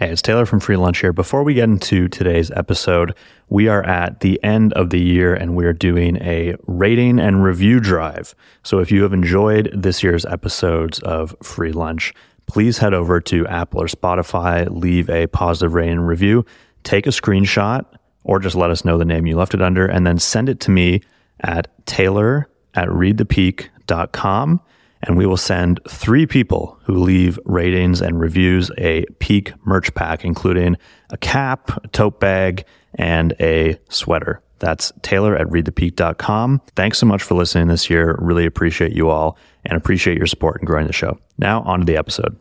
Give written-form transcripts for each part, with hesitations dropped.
Hey, it's Taylor from Free Lunch here. Before we get into today's episode, we are at the end of the year and we're doing a rating and review drive. So if you have enjoyed this year's episodes of Free Lunch, please head over to Apple or Spotify, leave a positive rating and review, take a screenshot, or just let us know the name you left it under, and then send it to me at taylor@readthepeak.com. And we will send 3 people who leave ratings and reviews a Peak merch pack, including a cap, a tote bag, and a sweater. That's Taylor@ReadThePeak.com. Thanks so much for listening this year. Really appreciate you all and appreciate your support in growing the show. Now on to the episode.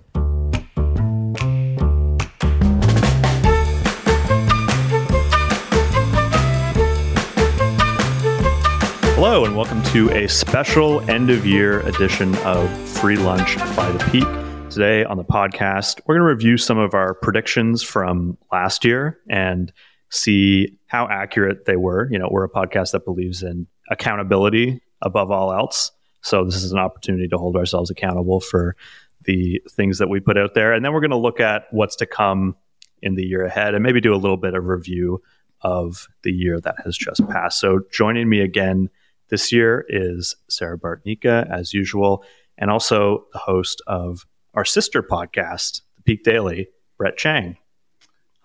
Hello, and welcome to a special end-of-year edition of Free Lunch by The Peak. Today on the podcast, we're going to review some of our predictions from last year and see how accurate they were. You know, we're a podcast that believes in accountability above all else. So this is an opportunity to hold ourselves accountable for the things that we put out there. And then we're going to look at what's to come in the year ahead and maybe do a little bit of review of the year that has just passed. So joining me again this year is Sarah Bartnicka, as usual, and also the host of our sister podcast, The Peak Daily, Brett Chang.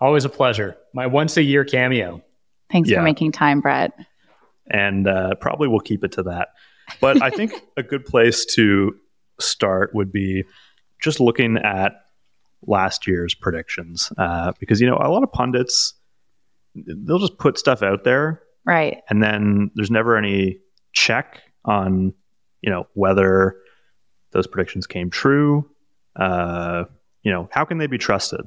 Always a pleasure. My once-a-year cameo. Thanks for making time, Brett. And probably we'll keep it to that. But I think a good place to start would be just looking at last year's predictions. Because, you know, a lot of pundits, they'll just put stuff out there. Right. And then there's never any check on, you know, whether those predictions came true. You know, how can they be trusted?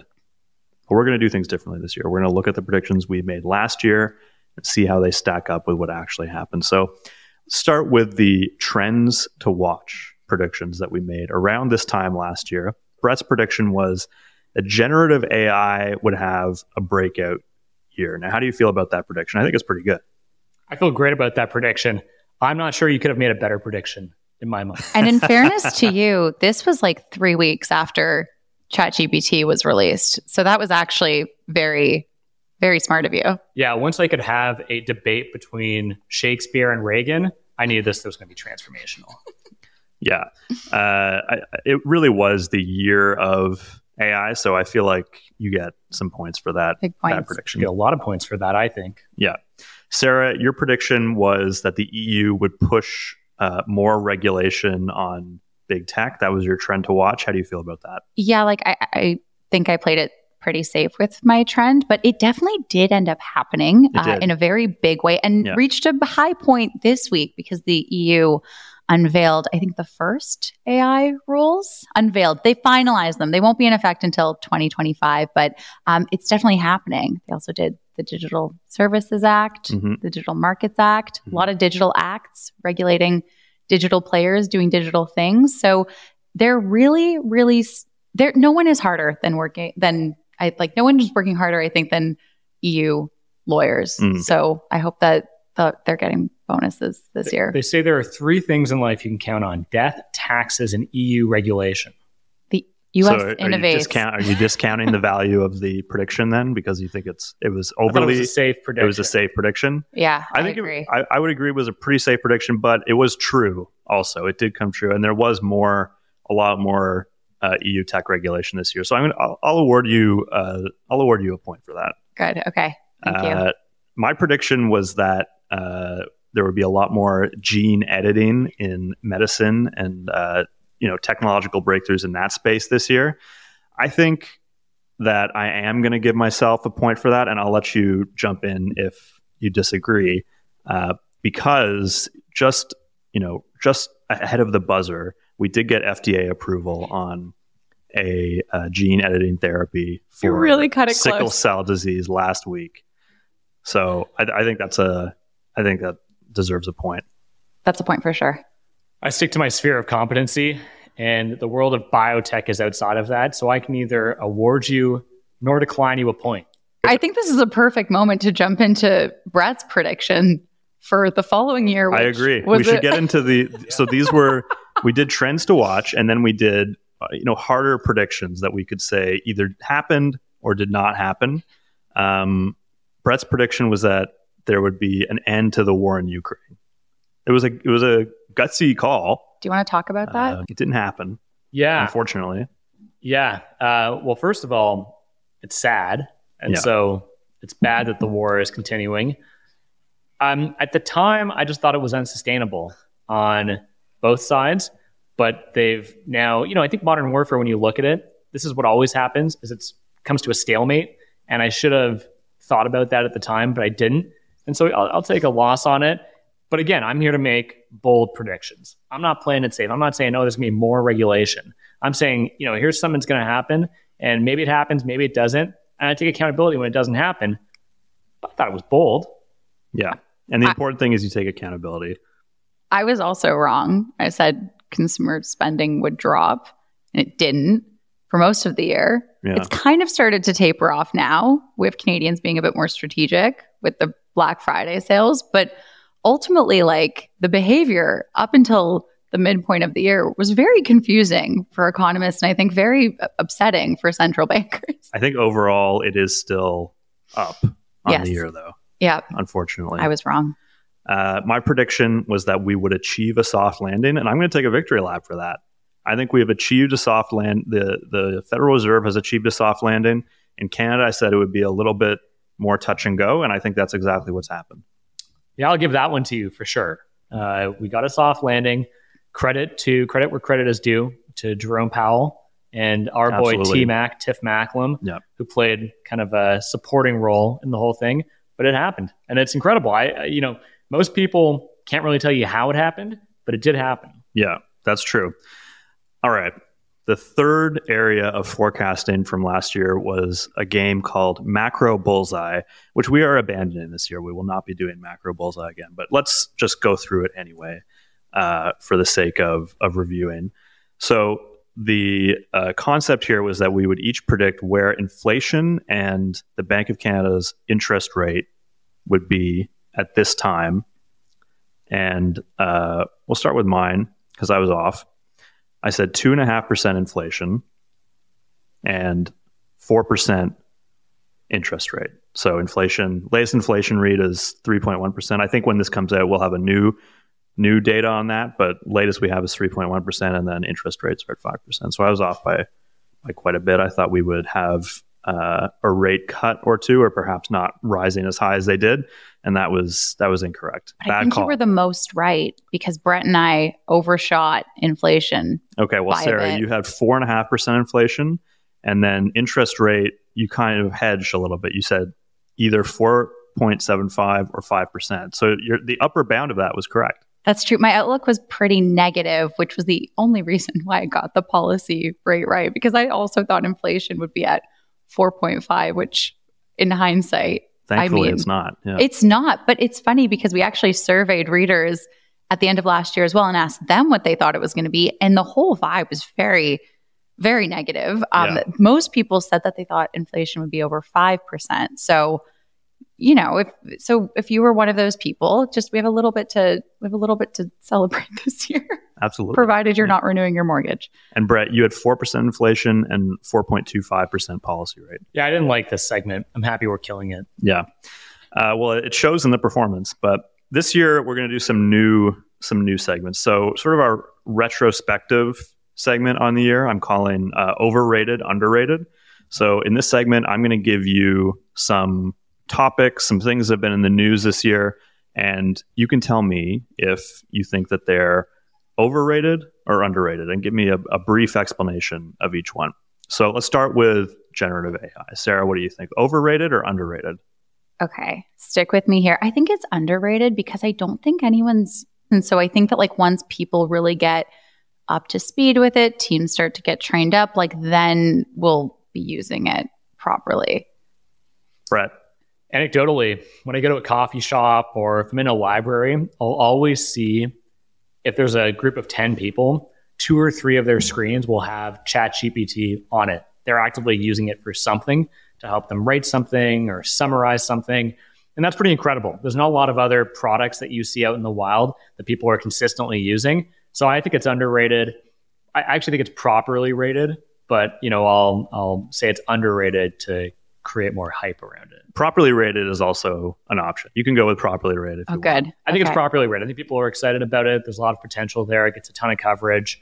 But we're going to do things differently this year. We're going to look at the predictions we made last year and see how they stack up with what actually happened. So start with the trends to watch predictions that we made around this time last year. Brett's prediction was that generative AI would have a breakout year. Now, how do you feel about that prediction? I think it's pretty good. I feel great about that prediction. I'm not sure you could have made a better prediction in my mind. And in fairness to you, this was like 3 weeks after ChatGPT was released. So that was actually very, very smart of you. Yeah. Once I could have a debate between Shakespeare and Reagan, I knew this was going to be transformational. Yeah. It really was the year of AI. So I feel like you get some points for that, that prediction. You get a lot of points for that, I think. Yeah. Sarah, your prediction was that the EU would push more regulation on big tech. That was your trend to watch. How do you feel about that? Yeah, like I think I played it pretty safe with my trend, but it definitely did end up happening in a very big way and reached a high point this week because the EU unveiled, I think, the first AI rules. Unveiled. They finalized them. They won't be in effect until 2025, but it's definitely happening. They also did the Digital Services Act, the Digital Markets Act, a lot of digital acts regulating digital players doing digital things. So they're really, really, no one is harder than working, no one is working harder, I think, than EU lawyers. So I hope that they're getting bonuses this year. They say there are 3 things in life you can count on: death, taxes, and EU regulation. The U.S. So innovates. Are you discounting the value of the prediction then because you think it was overly safe prediction? It was a safe prediction. Yeah, I think agree. I would agree it was a pretty safe prediction, but it was true. Also, it did come true, and there was a lot more EU tech regulation this year. So I'll award you a point for that. Good. Okay. Thank you. My prediction was that there would be a lot more gene editing in medicine and technological breakthroughs in that space this year. I think that I am going to give myself a point for that, and I'll let you jump in if you disagree, because just ahead of the buzzer, we did get FDA approval on a gene editing therapy for sickle cell disease last week. So I think that deserves a point. That's a point for sure. I stick to my sphere of competency, and the world of biotech is outside of that. So I can either award you nor decline you a point. I think this is a perfect moment to jump into Brett's prediction for the following year. I agree. We should get into the. So these were we did trends to watch, and then we did harder predictions that we could say either happened or did not happen. Brett's prediction was that there would be an end to the war in Ukraine. It was a gutsy call. Do you want to talk about that? It didn't happen. Yeah. Unfortunately. Yeah. Well, first of all, it's sad. And so it's bad that the war is continuing. At the time, I just thought it was unsustainable on both sides. But they've now, I think modern warfare, when you look at it, this is what always happens, is it comes to a stalemate. And I should have thought about that at the time, but I didn't. And so I'll take a loss on it. But again, I'm here to make bold predictions. I'm not playing it safe. I'm not saying, there's going to be more regulation. I'm saying, here's something's going to happen. And maybe it happens, maybe it doesn't. And I take accountability when it doesn't happen. But I thought it was bold. Yeah. And the important thing is you take accountability. I was also wrong. I said consumer spending would drop, and it didn't for most of the year. Yeah. It's kind of started to taper off now, with Canadians being a bit more strategic with the Black Friday sales. But ultimately, the behavior up until the midpoint of the year was very confusing for economists, and I think very upsetting for central bankers. I think overall it is still up on the year, though. Yeah. Unfortunately. I was wrong. My prediction was that we would achieve a soft landing, and I'm going to take a victory lap for that. I think we have achieved a soft landing. The Federal Reserve has achieved a soft landing. In Canada, I said it would be a little bit more touch and go, and I think that's exactly what's happened. Yeah, I'll give that one to you for sure. We got a soft landing. Credit where credit is due to Jerome Powell and our boy Tiff Macklem, who played kind of a supporting role in the whole thing. But it happened, and it's incredible. Most people can't really tell you how it happened, but it did happen. Yeah, that's true. All right. The third area of forecasting from last year was a game called Macro Bullseye, which we are abandoning this year. We will not be doing Macro Bullseye again, but let's just go through it anyway for the sake of reviewing. So the concept here was that we would each predict where inflation and the Bank of Canada's interest rate would be at this time. And we'll start with mine because I was off. I said 2.5% inflation and 4% interest rate. So latest inflation read is 3.1%. I think when this comes out, we'll have a new data on that, but latest we have is 3.1%, and then interest rates are at 5%. So I was off by quite a bit. I thought we would have a rate cut or two, or perhaps not rising as high as they did, and that was incorrect. I think you were the most right, because Brett and I overshot inflation. Okay, well, Sarah, you had 4.5% inflation, and then interest rate you kind of hedged a little bit. You said either 4.75 or 5%. So the upper bound of that was correct. That's true. My outlook was pretty negative, which was the only reason why I got the policy rate right, because I also thought inflation would be at 4.5, which in hindsight, thankfully, it's not. Yeah. It's not, but it's funny because we actually surveyed readers at the end of last year as well and asked them what they thought it was going to be. And the whole vibe was very, very negative. Most people said that they thought inflation would be over 5%. So, if you were one of those people, just we have a little bit to celebrate this year. Absolutely. Provided you're not renewing your mortgage. And Brett, you had 4% inflation and 4.25% policy rate. Yeah, I didn't like this segment. I'm happy we're killing it. Yeah. Well, it shows in the performance, but this year we're going to do some new segments. So sort of our retrospective segment on the year, I'm calling overrated, underrated. So in this segment, I'm going to give you some topics, some things that have been in the news this year, and you can tell me if you think that they're overrated or underrated, and give me a brief explanation of each one. So let's start with generative AI. Sarah, what do you think? Overrated or underrated? Okay, stick with me here. I think it's underrated because I don't think anyone's... And so I think that once people really get up to speed with it, teams start to get trained up, then we'll be using it properly. Brett? Anecdotally, when I go to a coffee shop or if I'm in a library, I'll always see... If there's a group of 10 people, 2 or 3 of their screens will have ChatGPT on it. They're actively using it for something to help them write something or summarize something. And that's pretty incredible. There's not a lot of other products that you see out in the wild that people are consistently using. So I think it's underrated. I actually think it's properly rated but you know, I'll say it's underrated to create more hype around it. Properly rated is also an option. You can go with properly rated. If you want. I think it's properly rated. I think people are excited about it. There's a lot of potential there. It gets a ton of coverage.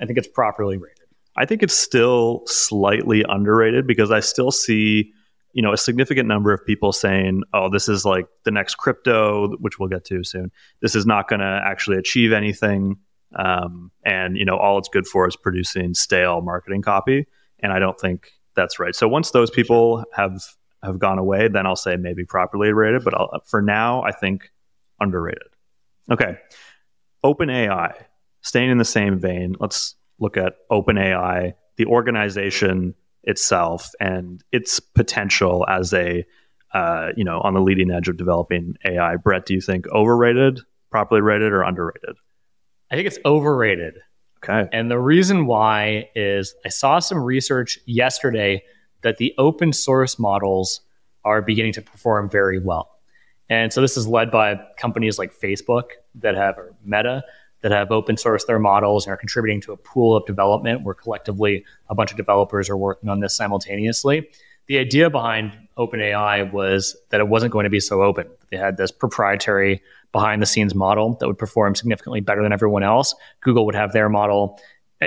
I think it's properly rated. I think it's still slightly underrated because I still see, you know, a significant number of people saying, oh, this is like the next crypto, which we'll get to soon. This is not going to actually achieve anything. And, you know, all it's good for is producing stale marketing copy. And I don't think that's right. So once those people have gone away, then I'll say maybe properly rated. But for now, I think underrated. Okay. OpenAI. Staying in the same vein, let's look at OpenAI, the organization itself, and its potential as a, you know, on the leading edge of developing AI. Brett, do you think overrated, properly rated, or underrated? I think it's overrated. Okay. And the reason why is I saw some research yesterday that the open source models are beginning to perform very well. And so this is led by companies like Facebook that have, or Meta, that have open sourced their models and are contributing to a pool of development where collectively a bunch of developers are working on this simultaneously. The idea behind OpenAI was that it wasn't going to be so open. They had this proprietary behind the scenes model that would perform significantly better than everyone else. Google would have their model.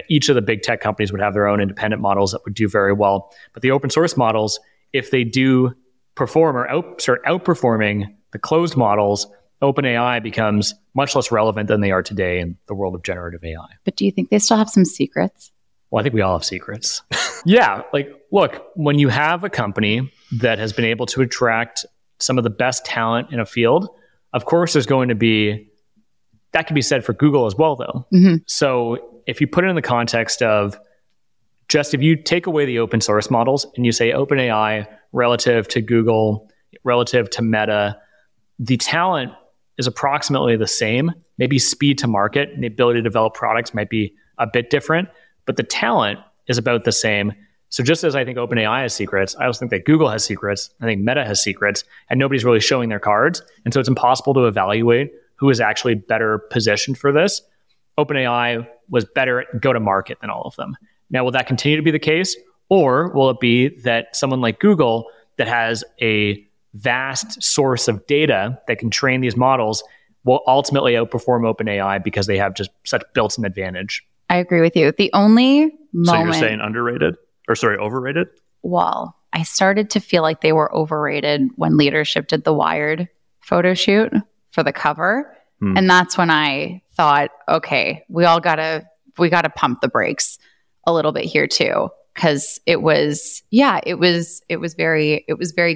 Each of the big tech companies would have their own independent models that would do very well. But the open source models, if they do perform or start outperforming the closed models, OpenAI becomes much less relevant than they are today in the world of generative AI. But do you think they still have some secrets? Well, I think we all have secrets. Yeah. Like, look, when you have a company that has been able to attract some of the best talent in a field, of course, there's going to be, that can be said for Google as well, though. Mm-hmm. So if you put it in the context of just if you take away the open source models and you say OpenAI relative to Google, relative to Meta, the talent is approximately the same. Maybe speed to market and the ability to develop products might be a bit different, but the talent is about the same. So just as I think OpenAI has secrets, I also think that Google has secrets. I think Meta has secrets, and nobody's really showing their cards. And so it's impossible to evaluate who is actually better positioned for this. OpenAI was better at go-to-market than all of them. Now, will that continue to be the case? Or will it be that someone like Google that has a vast source of data that can train these models will ultimately outperform OpenAI because they have just such built-in advantage? I agree with you. The only moment... So you're saying underrated? Or sorry, overrated? Well, I started to feel like they were overrated when leadership did the Wired photo shoot for the cover. And that's when I thought, okay, we gotta pump the brakes a little bit here too. Because it was very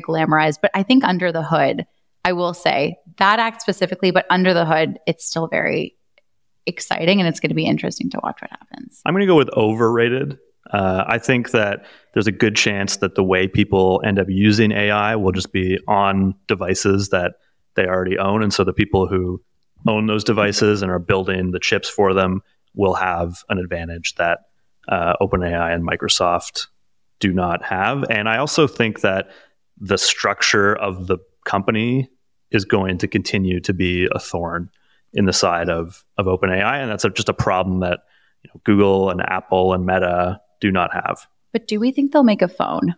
glamorized. But I think under the hood, I will say that act specifically, but under the hood, it's still very exciting and it's going to be interesting to watch what happens. I'm going to go with overrated. I think that there's a good chance that the way people end up using AI will just be on devices that they already own. And so the people who own those devices and are building the chips for them will have an advantage that OpenAI and Microsoft do not have. And I also think that the structure of the company is going to continue to be a thorn in the side of OpenAI. And that's just a problem that, you know, Google and Apple and Meta do not have. But do we think they'll make a phone?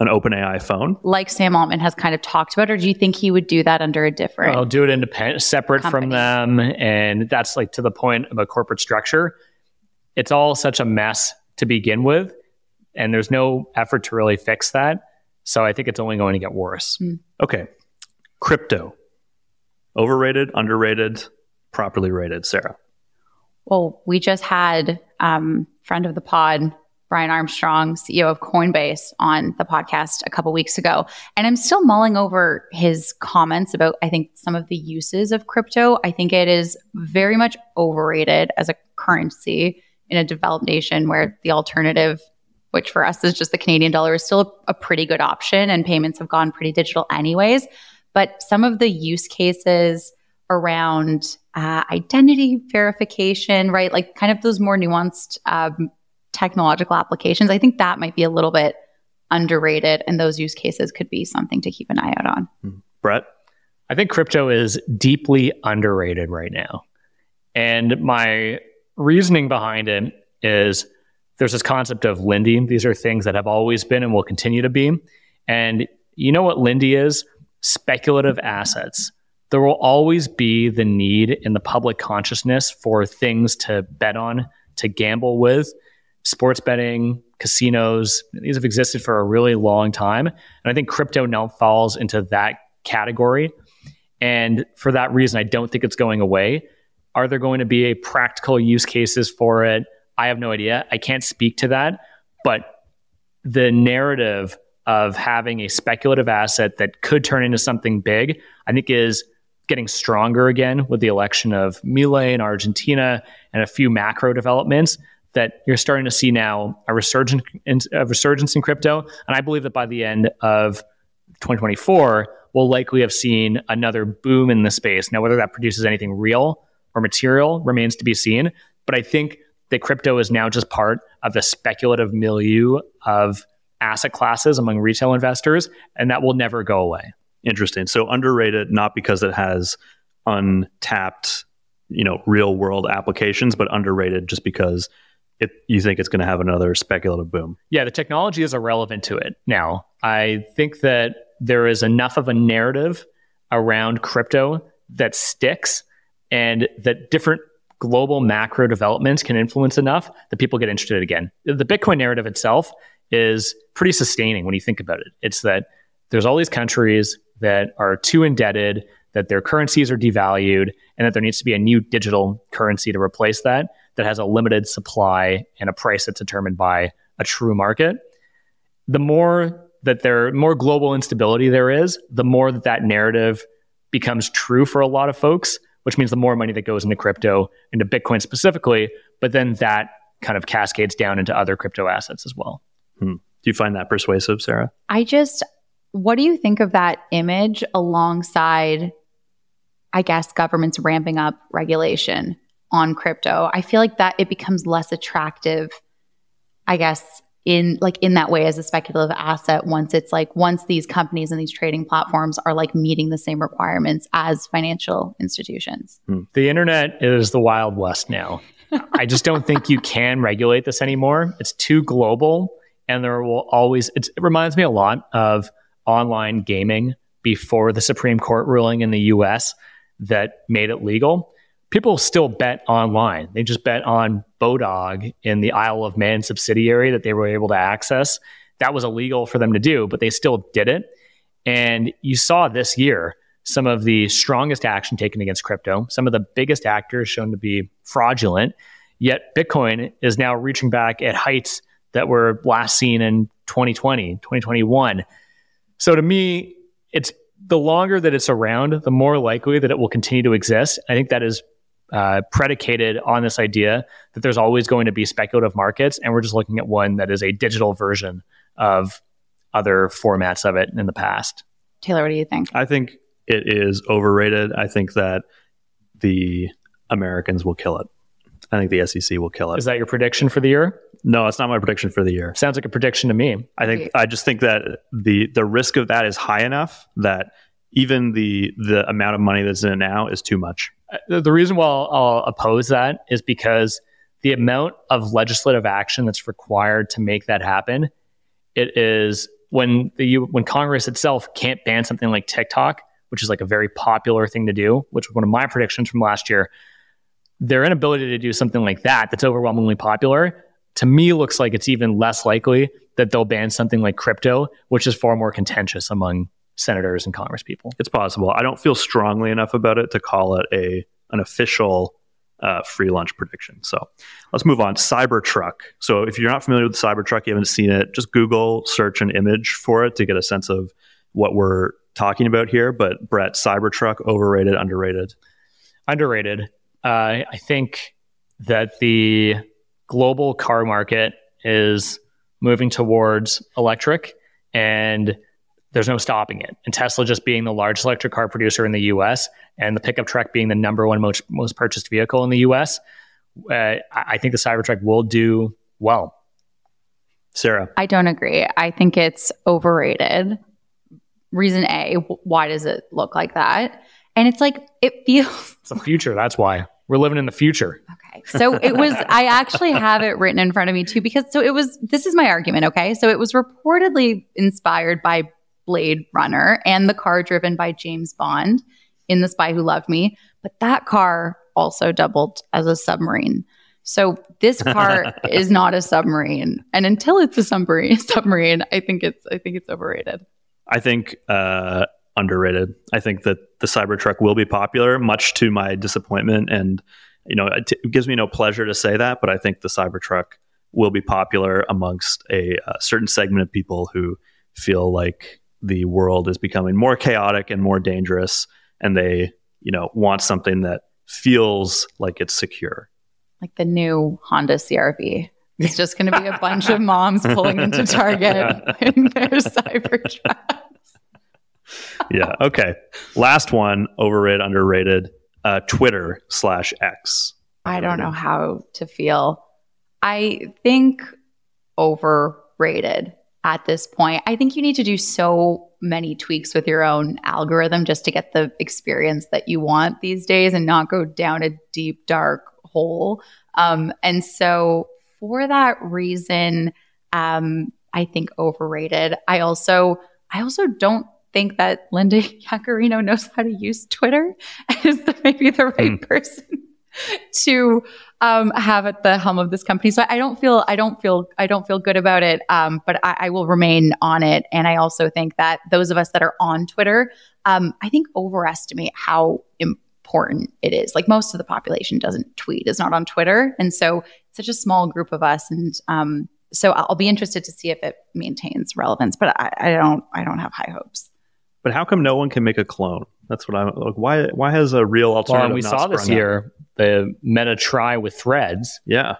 An OpenAI phone? Like Sam Altman has kind of talked about, or do you think he would do that under a different... Well, do it independent, separate company from them. And that's like to the point of a corporate structure. It's all such a mess to begin with, and there's no effort to really fix that. So I think it's only going to get worse. Mm. Okay. Crypto. Overrated, underrated, properly rated, Sarah? Well, we just had friend of the pod, Brian Armstrong, CEO of Coinbase, on the podcast a couple weeks ago. And I'm still mulling over his comments about, I think, some of the uses of crypto. I think it is very much overrated as a currency in a developed nation where the alternative, which for us is just the Canadian dollar, is still a pretty good option and payments have gone pretty digital anyways. But some of the use cases around identity verification, right? Like kind of those more nuanced technological applications, I think that might be a little bit underrated and those use cases could be something to keep an eye out on. Brett? I think crypto is deeply underrated right now. And my reasoning behind it is there's this concept of Lindy. These are things that have always been and will continue to be. And you know what Lindy is? Speculative assets. There will always be the need in the public consciousness for things to bet on, to gamble with. Sports betting, casinos, these have existed for a really long time. And I think crypto now falls into that category. And for that reason, I don't think it's going away. Are there going to be a practical use cases for it? I have no idea. I can't speak to that. But the narrative of having a speculative asset that could turn into something big, I think is getting stronger again with the election of Milei in Argentina and a few macro developments that you're starting to see now a resurgence in crypto. And I believe that by the end of 2024, we'll likely have seen another boom in the space. Now, whether that produces anything real or material remains to be seen. But I think that crypto is now just part of the speculative milieu of asset classes among retail investors, and that will never go away. Interesting. So underrated, not because it has untapped, real world applications, but underrated just because you think it's going to have another speculative boom. Yeah, the technology is irrelevant to it now. I think that there is enough of a narrative around crypto that sticks and that different global macro developments can influence enough that people get interested again. The Bitcoin narrative itself is pretty sustaining when you think about it. It's that there's all these countries that are too indebted, that their currencies are devalued, and that there needs to be a new digital currency to replace that has a limited supply and a price that's determined by a true market. The more that there more global instability there is, the more that narrative becomes true for a lot of folks, which means the more money that goes into crypto, into Bitcoin specifically, but then that kind of cascades down into other crypto assets as well. Do you find that persuasive, Sarah? What do you think of that image alongside, I guess, governments ramping up regulation on crypto? I feel like that it becomes less attractive, I guess, in that way as a speculative asset once these companies and these trading platforms are meeting the same requirements as financial institutions. The internet is the Wild West now. I just don't think you can regulate this anymore. It's too global. And there will always, it reminds me a lot of online gaming before the Supreme Court ruling in the US that made it legal. People still bet online. They just bet on Bodog in the Isle of Man subsidiary that they were able to access. That was illegal for them to do, but they still did it. And you saw this year some of the strongest action taken against crypto, some of the biggest actors shown to be fraudulent, yet Bitcoin is now reaching back at heights that were last seen in 2020, 2021. So to me, it's the longer that it's around, the more likely that it will continue to exist. I think that is predicated on this idea that there's always going to be speculative markets, and we're just looking at one that is a digital version of other formats of it in the past. Taylor, what do you think? I think it is overrated. I think that the Americans will kill it. I think the SEC will kill it. Is that your prediction for the year? No, it's not my prediction for the year. Sounds like a prediction to me. I just think that the risk of that is high enough that even the amount of money that's in it now is too much. The reason why I'll oppose that is because the amount of legislative action that's required to make that happen, it is when Congress itself can't ban something like TikTok, which is a very popular thing to do, which was one of my predictions from last year. Their inability to do something like that that's overwhelmingly popular, to me, looks like it's even less likely that they'll ban something like crypto, which is far more contentious among senators and congresspeople. It's possible. I don't feel strongly enough about it to call it an official free lunch prediction. So let's move on. Cybertruck. So if you're not familiar with the Cybertruck, you haven't seen it, just Google search an image for it to get a sense of what we're talking about here. But Brett, Cybertruck, overrated, underrated? Underrated. I think that the global car market is moving towards electric and there's no stopping it. And Tesla just being the largest electric car producer in the US and the pickup truck being the number one most purchased vehicle in the US, I think the Cybertruck will do well. Sarah? I don't agree. I think it's overrated. Reason A, why does it look like that? And it feels... It's the future, that's why. We're living in the future. Okay. So it was, I actually have it written in front of me too, because this is my argument. Okay. So it was reportedly inspired by Blade Runner and the car driven by James Bond in The Spy Who Loved Me. But that car also doubled as a submarine. So this car is not a submarine. And until it's a submarine, I think it's overrated. I think, underrated. I think that the Cybertruck will be popular, much to my disappointment. And, you know, it gives me no pleasure to say that, but I think the Cybertruck will be popular amongst a certain segment of people who feel like the world is becoming more chaotic and more dangerous. And they, you know, want something that feels like it's secure. Like the new Honda CR-V. It's just going to be a bunch of moms pulling into Target in their Cybertruck. Yeah. Okay. Last one, overrated, underrated, Twitter/X. I don't know how to feel. I think overrated at this point. I think you need to do so many tweaks with your own algorithm just to get the experience that you want these days and not go down a deep, dark hole. And so for that reason, I think overrated. I also don't think that Linda Yaccarino knows how to use Twitter as maybe the right person to have at the helm of this company. So I don't feel good about it. But I will remain on it. And I also think that those of us that are on Twitter, I think overestimate how important it is. Like most of the population doesn't tweet, is not on Twitter. And so it's such a small group of us. And, so I'll be interested to see if it maintains relevance, but I don't have high hopes. But how come no one can make a clone? That's what I'm like. Why has a real alternative? Well, we saw this year the Meta try with Threads. Yeah.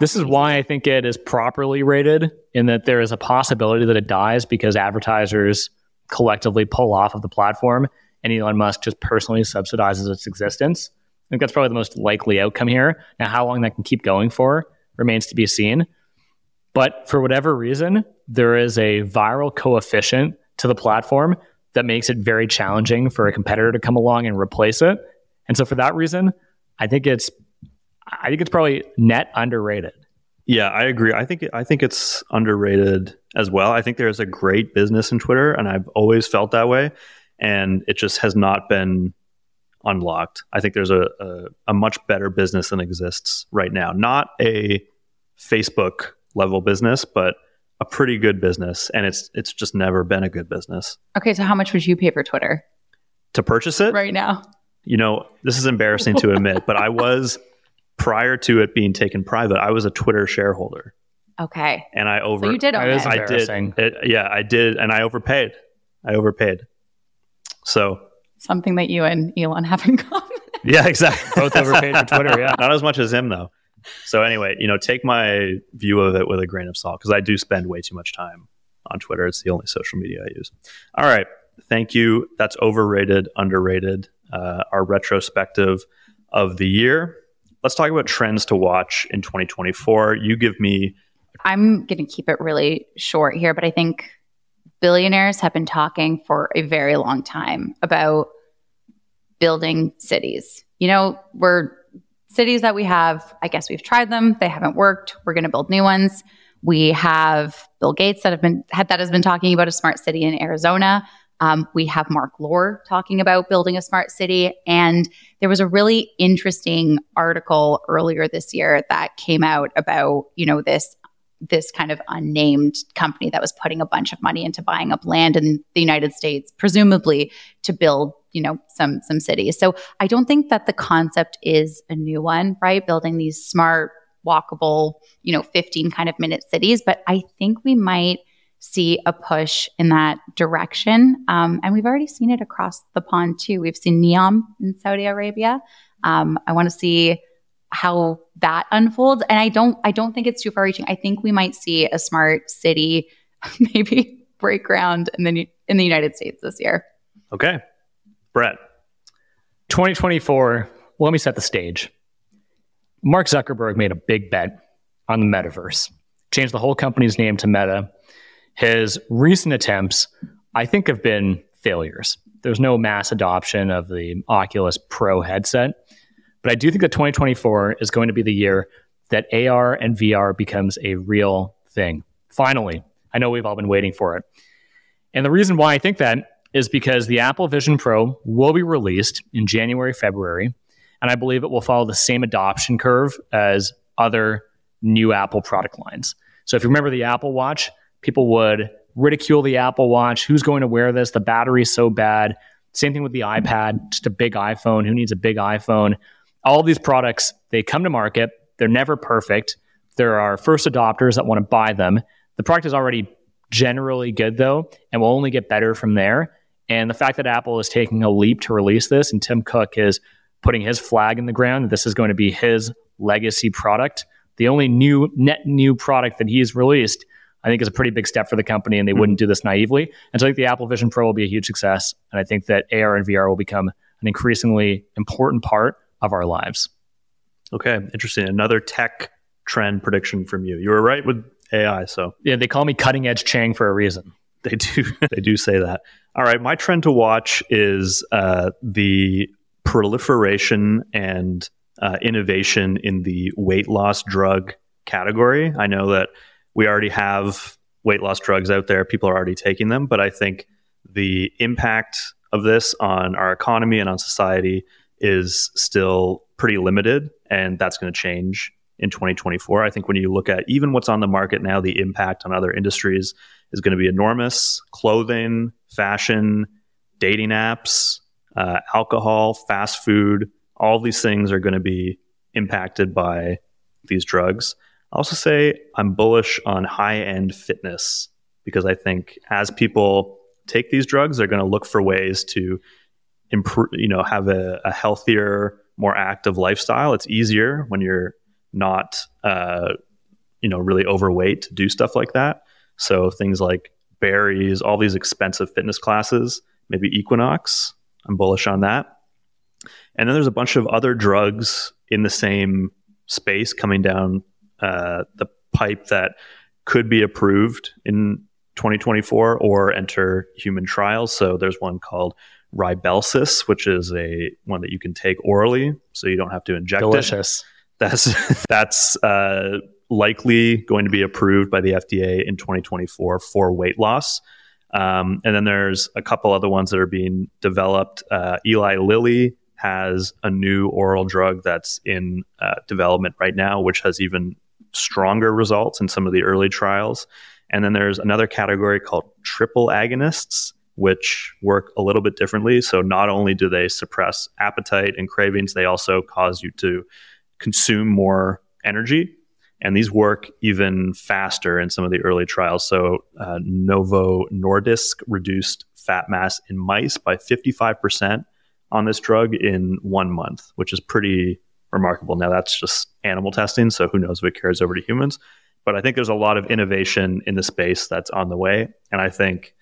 This is why I think it is properly rated, in that there is a possibility that it dies because advertisers collectively pull off of the platform and Elon Musk just personally subsidizes its existence. I think that's probably the most likely outcome here. Now, how long that can keep going for remains to be seen. But for whatever reason, there is a viral coefficient to the platform that makes it very challenging for a competitor to come along and replace it. And so for that reason, I think it's probably net underrated. Yeah, I agree. I think it's underrated as well. I think there is a great business in Twitter, and I've always felt that way. And it just has not been unlocked. I think there's a much better business than exists right now. Not a Facebook level business, but a pretty good business. And it's just never been a good business. Okay, so how much would you pay for Twitter? To purchase it? Right now. You know, this is embarrassing to admit, but I was, prior to it being taken private, I was a Twitter shareholder. Okay. And I so you did own it. I did. I did. And I overpaid. So something that you and Elon have in common. Yeah, exactly. Both overpaid for Twitter, yeah. Not as much as him, though. So anyway, you know, take my view of it with a grain of salt, because I do spend way too much time on Twitter. It's the only social media I use. All right. Thank you. That's overrated, underrated, our retrospective of the year. Let's talk about trends to watch in 2024. You give me... I'm going to keep it really short here, but I think... billionaires have been talking for a very long time about building cities. You know, cities that we have, I guess we've tried them. They haven't worked. We're going to build new ones. We have Bill Gates that has been talking about a smart city in Arizona. We have Mark Lohr talking about building a smart city. And there was a really interesting article earlier this year that came out about, you know, this kind of unnamed company that was putting a bunch of money into buying up land in the United States, presumably to build, you know, some cities. So I don't think that the concept is a new one, right? Building these smart, walkable, you know, 15 kind of minute cities. But I think we might see a push in that direction. And we've already seen it across the pond too. We've seen NEOM in Saudi Arabia. I want to see how that unfolds. And I don't think it's too far reaching. I think we might see a smart city maybe break ground in the United States this year. Okay. Brett. 2024. Well, let me set the stage. Mark Zuckerberg made a big bet on the metaverse, changed the whole company's name to Meta. His recent attempts, I think, have been failures. There's no mass adoption of the Oculus Pro headset. But I do think that 2024 is going to be the year that AR and VR becomes a real thing. Finally, I know we've all been waiting for it. And the reason why I think that is because the Apple Vision Pro will be released in January, February, and I believe it will follow the same adoption curve as other new Apple product lines. So if you remember the Apple Watch, people would ridicule the Apple Watch. Who's going to wear this? The battery's so bad. Same thing with the iPad, just a big iPhone. Who needs a big iPhone? All these products, they come to market. They're never perfect. There are first adopters that want to buy them. The product is already generally good, though, and will only get better from there. And the fact that Apple is taking a leap to release this, and Tim Cook is putting his flag in the ground, this is going to be his legacy product. The only new, net new product that he's released, I think, is a pretty big step for the company, and they wouldn't do this naively. And so I think the Apple Vision Pro will be a huge success. And I think that AR and VR will become an increasingly important part of our lives. Okay, interesting. Another tech trend prediction from you. You were right with AI, so. Yeah, they call me cutting edge Chang for a reason. They do. They do say that. All right, my trend to watch is the proliferation and innovation in the weight loss drug category. I know that we already have weight loss drugs out there. People are already taking them, but I think the impact of this on our economy and on society is still pretty limited, and that's going to change in 2024. I think when you look at even what's on the market now, the impact on other industries is going to be enormous. Clothing, fashion, dating apps, alcohol, fast food, all these things are going to be impacted by these drugs. I'll also say I'm bullish on high-end fitness, because I think as people take these drugs, they're going to look for ways to improve, you know, have a healthier, more active lifestyle. It's easier when you're not, really overweight to do stuff like that. So things like Berries, all these expensive fitness classes, maybe Equinox, I'm bullish on that. And then there's a bunch of other drugs in the same space coming down the pipe that could be approved in 2024 or enter human trials. So there's one called Ribelsis, which is one that you can take orally, so you don't have to inject. Delicious. That's likely going to be approved by the FDA in 2024 for weight loss. And then there's a couple other ones that are being developed. Eli Lilly has a new oral drug that's in development right now, which has even stronger results in some of the early trials. And then there's another category called triple agonists, which work a little bit differently. So not only do they suppress appetite and cravings, they also cause you to consume more energy. And these work even faster in some of the early trials. So Novo Nordisk reduced fat mass in mice by 55% on this drug in 1 month, which is pretty remarkable. Now, that's just animal testing, so who knows if it carries over to humans. But I think there's a lot of innovation in the space that's on the way. And I think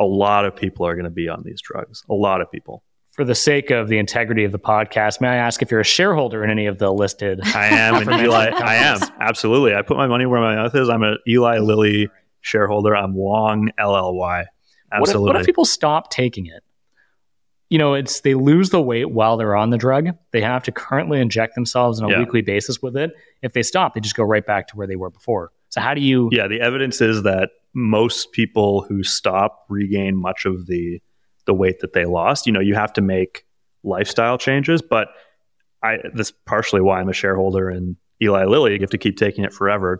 a lot of people are going to be on these drugs, a lot of people. For the sake of the integrity of the podcast, may I ask if you're a shareholder in any of the listed? I am an Eli. I am. Absolutely. I put my money where my mouth is. I'm an Eli Lilly shareholder. I'm long LLY. Absolutely. What if people stop taking it? You know, it's they lose the weight while they're on the drug. They have to currently inject themselves on a weekly basis with it. If they stop, they just go right back to where they were before. So how do you... Yeah, the evidence is that most people who stop regain much of the weight that they lost. You know, you have to make lifestyle changes, but that's partially why I'm a shareholder in Eli Lilly. You have to keep taking it forever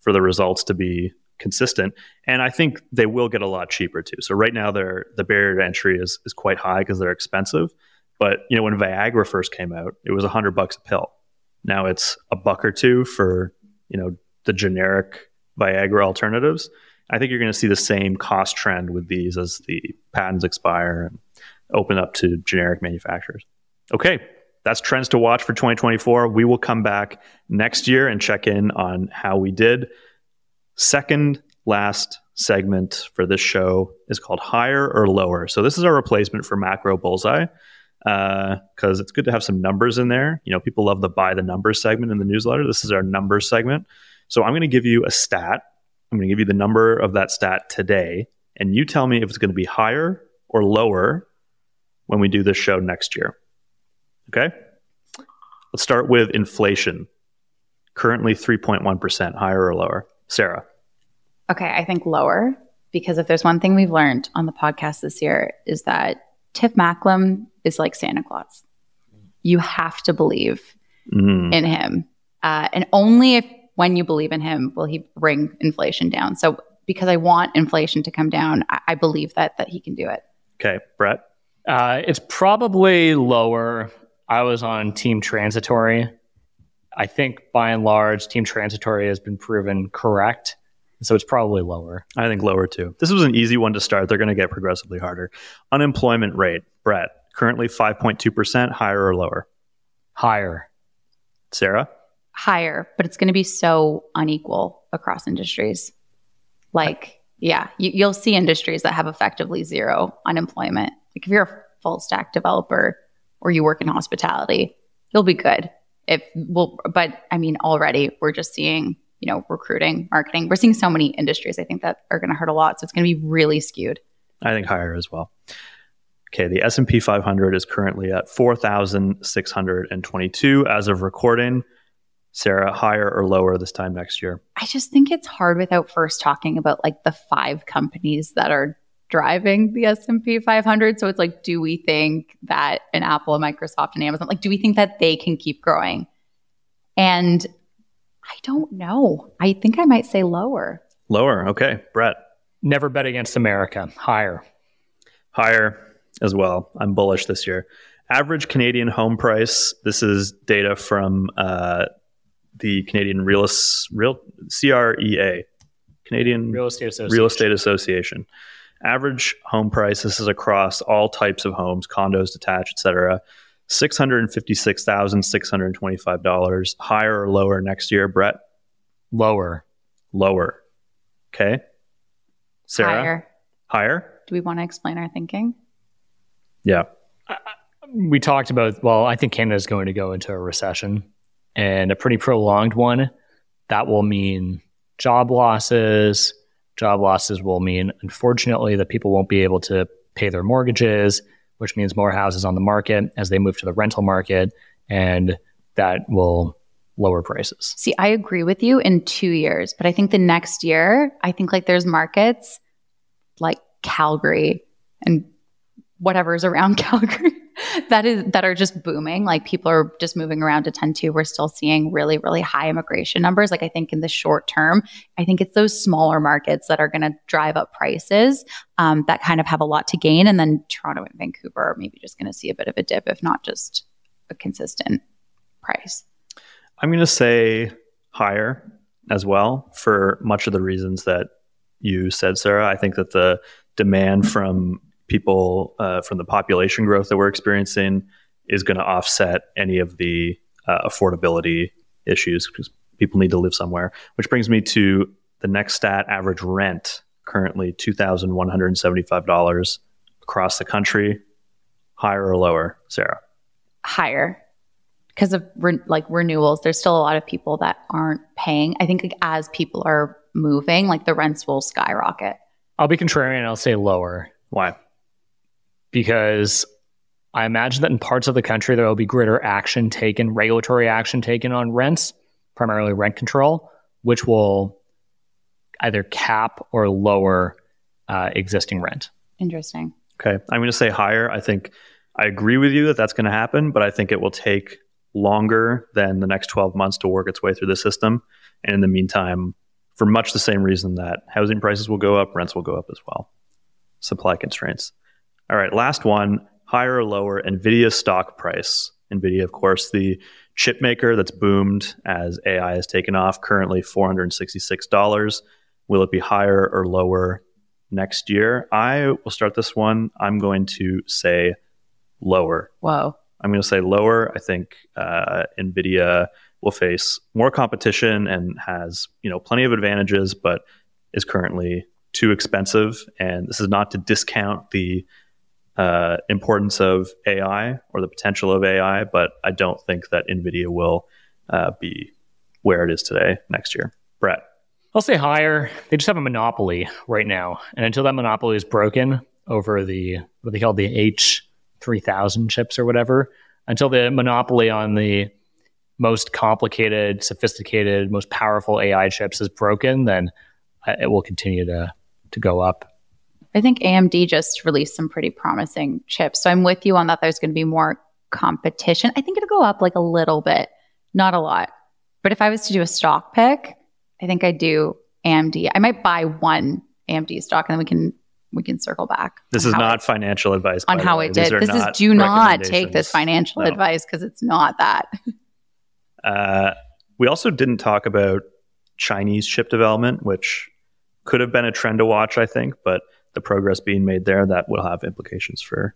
for the results to be consistent. And I think they will get a lot cheaper too. So right now the barrier to entry is quite high because they're expensive. But you know, when Viagra first came out, it was $100 a pill. Now it's $1 or $2 for, you know, the generic Viagra alternatives. I think you're going to see the same cost trend with these as the patents expire and open up to generic manufacturers. Okay, that's trends to watch for 2024. We will come back next year and check in on how we did. Second last segment for this show is called Higher or Lower. So this is our replacement for Macro Bullseye, because it's good to have some numbers in there. You know, people love the Buy the Numbers segment in the newsletter. This is our numbers segment. So I'm going to give you a stat. I'm going to give you the number of that stat today, and you tell me if it's going to be higher or lower when we do this show next year. Okay? Let's start with inflation. Currently 3.1%, higher or lower? Sarah? Okay, I think lower, because if there's one thing we've learned on the podcast this year is that Tiff Macklem is like Santa Claus. You have to believe in him. And only if when you believe in him will he bring inflation down. So because I want inflation to come down, I believe that he can do it. Okay, Brett? It's probably lower. I was on team transitory. I think by and large, team transitory has been proven correct. So it's probably lower. I think lower too. This was an easy one to start. They're going to get progressively harder. Unemployment rate, Brett, currently 5.2%, higher or lower? Higher. Sarah? Higher, but it's going to be so unequal across industries. Like, yeah, you'll see industries that have effectively zero unemployment. Like if you're a full stack developer or you work in hospitality, you'll be good. But I mean, already we're just seeing, recruiting, marketing. We're seeing so many industries, I think, that are going to hurt a lot. So it's going to be really skewed. I think higher as well. Okay, the S&P 500 is currently at 4,622 as of recording. Sarah, higher or lower this time next year? I just think it's hard without first talking about like the five companies that are driving the S&P 500. So it's like, do we think that an Apple, and Microsoft, and Amazon, like, do we think that they can keep growing? And I don't know. I think I might say lower. Lower. Okay. Brett? Never bet against America. Higher. Higher as well. I'm bullish this year. Average Canadian home price. This is data from the Canadian CREA. Canadian Real Estate Association. Average home price, this is across all types of homes, condos, detached, etc. $656,625. Higher or lower next year, Brett? Lower. Lower. Okay. Sarah? Higher. Higher? Do we want to explain our thinking? Yeah. We talked about, I think Canada's going to go into a recession, and a pretty prolonged one. That will mean job losses. Job losses will mean, unfortunately, that people won't be able to pay their mortgages, which means more houses on the market as they move to the rental market, and that will lower prices. See, I agree with you in 2 years, but I think the next year, I think like there's markets like Calgary and whatever's around Calgary that are just booming. Like people are just moving around a ton too. We're still seeing really, really high immigration numbers. Like I think in the short term, I think it's those smaller markets that are going to drive up prices that kind of have a lot to gain. And then Toronto and Vancouver are maybe just going to see a bit of a dip, if not just a consistent price. I'm going to say higher as well for much of the reasons that you said, Sarah. I think that the demand from people from the population growth that we're experiencing is going to offset any of the affordability issues because people need to live somewhere. Which brings me to the next stat, average rent, currently $2,175 across the country. Higher or lower, Sarah? Higher. Because of renewals, there's still a lot of people that aren't paying. I think as people are moving, the rents will skyrocket. I'll be contrarian and I'll say lower. Why? Because I imagine that in parts of the country, there will be greater action taken, regulatory action taken on rents, primarily rent control, which will either cap or lower existing rent. Interesting. Okay. I'm going to say higher. I think I agree with you that that's going to happen, but I think it will take longer than the next 12 months to work its way through the system. And in the meantime, for much the same reason that housing prices will go up, rents will go up as well. Supply constraints. All right, last one, higher or lower, NVIDIA stock price. NVIDIA, of course, the chip maker that's boomed as AI has taken off, currently $466. Will it be higher or lower next year? I will start this one. I'm going to say lower. Wow. I'm going to say lower. I think NVIDIA will face more competition and has, plenty of advantages, but is currently too expensive. And this is not to discount the importance of AI or the potential of AI, but I don't think that NVIDIA will be where it is today next year. Brett? I'll say higher. They just have a monopoly right now. And until that monopoly is broken over the, what they call the H3000 chips or whatever, until the monopoly on the most complicated, sophisticated, most powerful AI chips is broken, then it will continue to go up. I think AMD just released some pretty promising chips. So I'm with you on that. There's going to be more competition. I think it'll go up like a little bit, not a lot. But if I was to do a stock pick, I think I'd do AMD. I might buy one AMD stock and then we can circle back. This is not financial advice. On how it did. This is, do not take this financial advice because it's not that. We also didn't talk about Chinese chip development, which could have been a trend to watch, I think, but the progress being made there, that will have implications for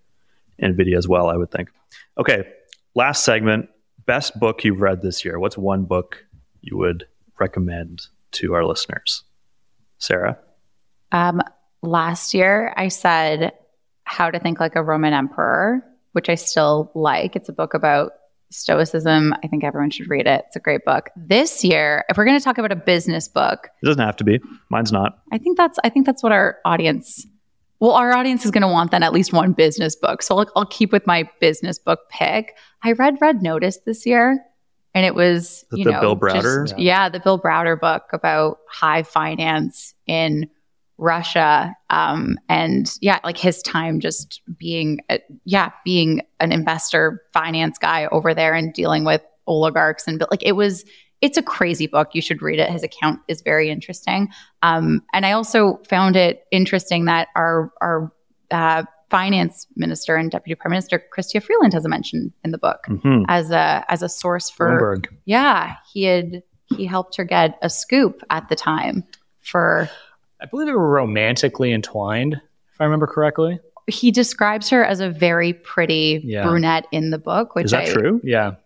NVIDIA as well, I would think. Okay, last segment, best book you've read this year. What's one book you would recommend to our listeners? Sarah? Last year, I said How to Think Like a Roman Emperor, which I still like. It's a book about Stoicism. I think everyone should read it. It's a great book. This year, if we're going to talk about a business book... It doesn't have to be. Mine's not. I think that's what our audience... Well, our audience is going to want then at least one business book. So I'll keep with my business book pick. I read Red Notice this year, and it was... Bill Browder? The Bill Browder book about high finance in... Russia, and his time just being an investor finance guy over there and dealing with oligarchs, and it's a crazy book. You should read it. His account is very interesting, and I also found it interesting that our finance minister and deputy prime minister Chrystia Freeland has a mention in the book as a source for Bloomberg. Yeah, he helped her get a scoop at the time for. I believe they were romantically entwined, if I remember correctly. He describes her as a very pretty brunette in the book. Which is that true? Yeah.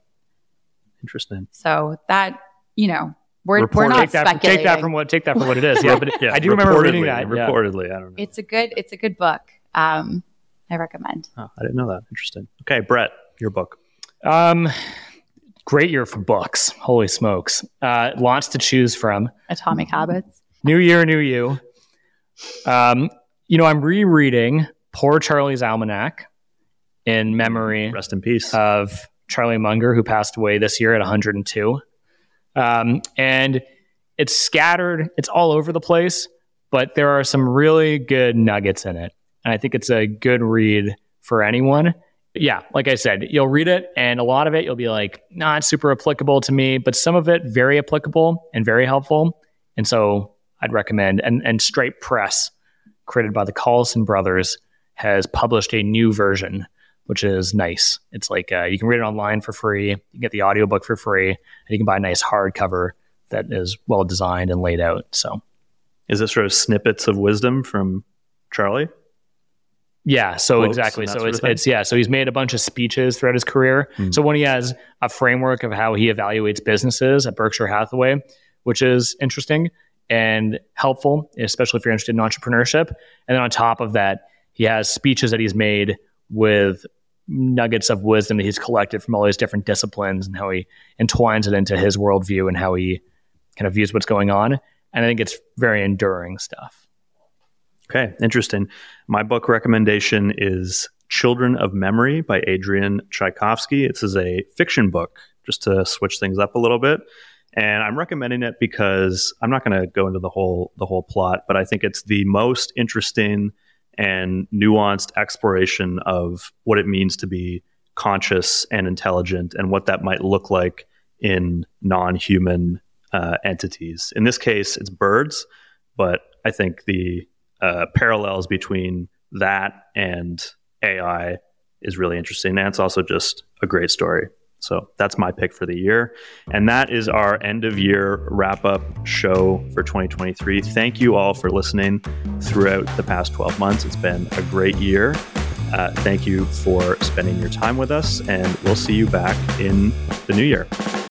Interesting. So that, we're not speculating. Take that for what it is. Yeah, but I do remember reading that. Yeah. Reportedly, I don't know. It's a good book. I recommend. Oh, I didn't know that. Interesting. Okay, Brett, your book. Great year for books. Holy smokes. Lots to choose from. Atomic Habits. New Year, New You. I'm rereading Poor Charlie's Almanac in memory. Rest in peace. Of Charlie Munger, who passed away this year at 102. And it's scattered. It's all over the place, but there are some really good nuggets in it. And I think it's a good read for anyone. Yeah, like I said, you'll read it and a lot of it you'll be like, not super applicable to me, but some of it very applicable and very helpful. And so... I'd recommend, and Stripe Press, created by the Collison brothers, has published a new version, which is nice. It's you can read it online for free, you can get the audiobook for free, and you can buy a nice hardcover that is well designed and laid out. So, is this sort of snippets of wisdom from Charlie? Yeah, so quotes, exactly. So So he's made a bunch of speeches throughout his career. Mm-hmm. So when he has a framework of how he evaluates businesses at Berkshire Hathaway, which is interesting. And helpful, especially if you're interested in entrepreneurship. And then on top of that, he has speeches that he's made with nuggets of wisdom that he's collected from all these different disciplines and how he entwines it into his worldview and how he kind of views what's going on. And I think it's very enduring stuff. Okay, interesting. My book recommendation is Children of Memory by Adrian Tchaikovsky. This is a fiction book, just to switch things up a little bit. And I'm recommending it because I'm not going to go into the whole plot, but I think it's the most interesting and nuanced exploration of what it means to be conscious and intelligent and what that might look like in non-human entities. In this case, it's birds, but I think the parallels between that and AI is really interesting. And it's also just a great story. So that's my pick for the year. And that is our end of year wrap up show for 2023. Thank you all for listening throughout the past 12 months. It's been a great year. Thank you for spending your time with us, and we'll see you back in the new year.